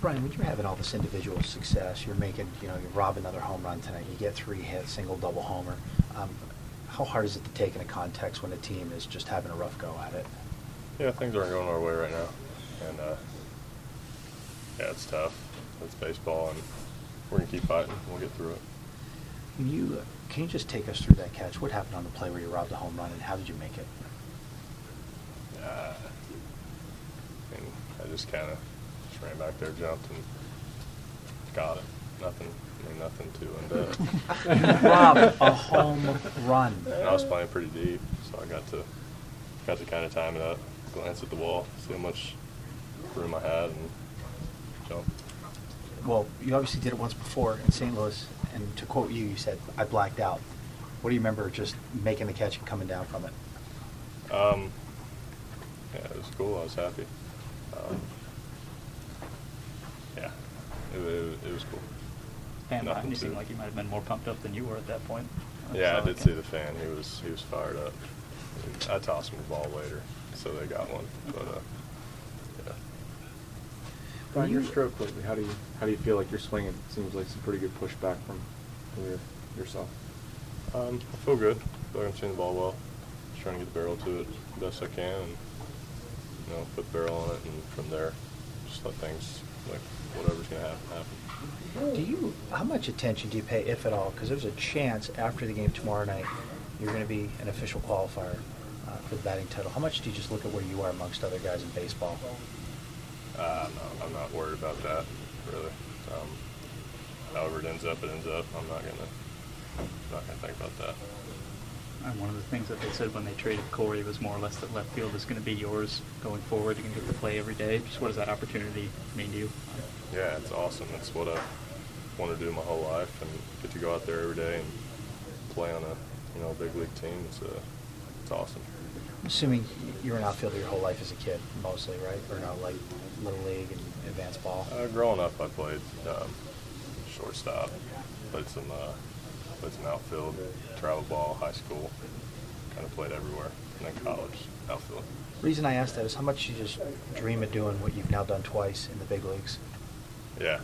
Bryan, when you're having all this individual success, you're making, you rob another home run tonight, you get three hits, single, double, homer. How hard is it to take into context when a team is just having a rough go at it? Yeah, things aren't going our way right now. And, it's tough. It's baseball, and we're going to keep fighting. We'll get through it. Can you just take us through that catch? What happened on the play where you robbed the home run, and how did you make it? I just kind of ran back there, jumped, and got it. Nothing too in-depth. Robbed a home run. And I was playing pretty deep, so I got to kind of time it up, glance at the wall, see how much room I had, and jump. Well, you obviously did it once before in St. Louis, and to quote you said, "I blacked out." What do you remember just making the catch and coming down from it? It was cool. I was happy. It was cool. Fan behind you seemed like he might have been more pumped up than you were at that point. I did see the fan. He was fired up. I tossed him the ball later, so they got one. But Bryan, your stroke lately, how do you feel like you're swinging? It seems like some pretty good pushback from yourself. I feel good. I feel like I'm seeing the ball well. Just trying to get the barrel to it the best I can, and put the barrel on it, and from there, just let things whatever's gonna happen. How much attention do you pay, if at all? Because there's a chance after the game tomorrow night, you're gonna be an official qualifier for the batting title. How much do you just look at where you are amongst other guys in baseball? No, I'm not worried about that, really. However it ends up, I'm not gonna think about that. And one of the things that they said when they traded Corey was more or less that left field is going to be yours going forward. You can get to play every day. Just what does that opportunity mean to you? Yeah, it's awesome. That's what I want to do my whole life, and get to go out there every day and play on a big league team. It's awesome. I'm assuming you were an outfielder your whole life as a kid, mostly, right? Or not little league and advanced ball? Growing up, I played shortstop, played some outfield, travel ball, high school, kind of played everywhere, and then college, outfield. The reason I asked that is how much you just dream of doing what you've now done twice in the big leagues. Yeah,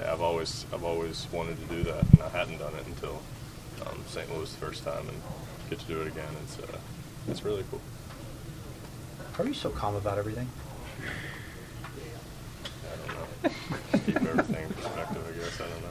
I've always wanted to do that, and I hadn't done it until St. Louis the first time, and get to do it again. It's really cool. How are you so calm about everything? I don't know. Just keep everything in perspective, I guess. I don't know.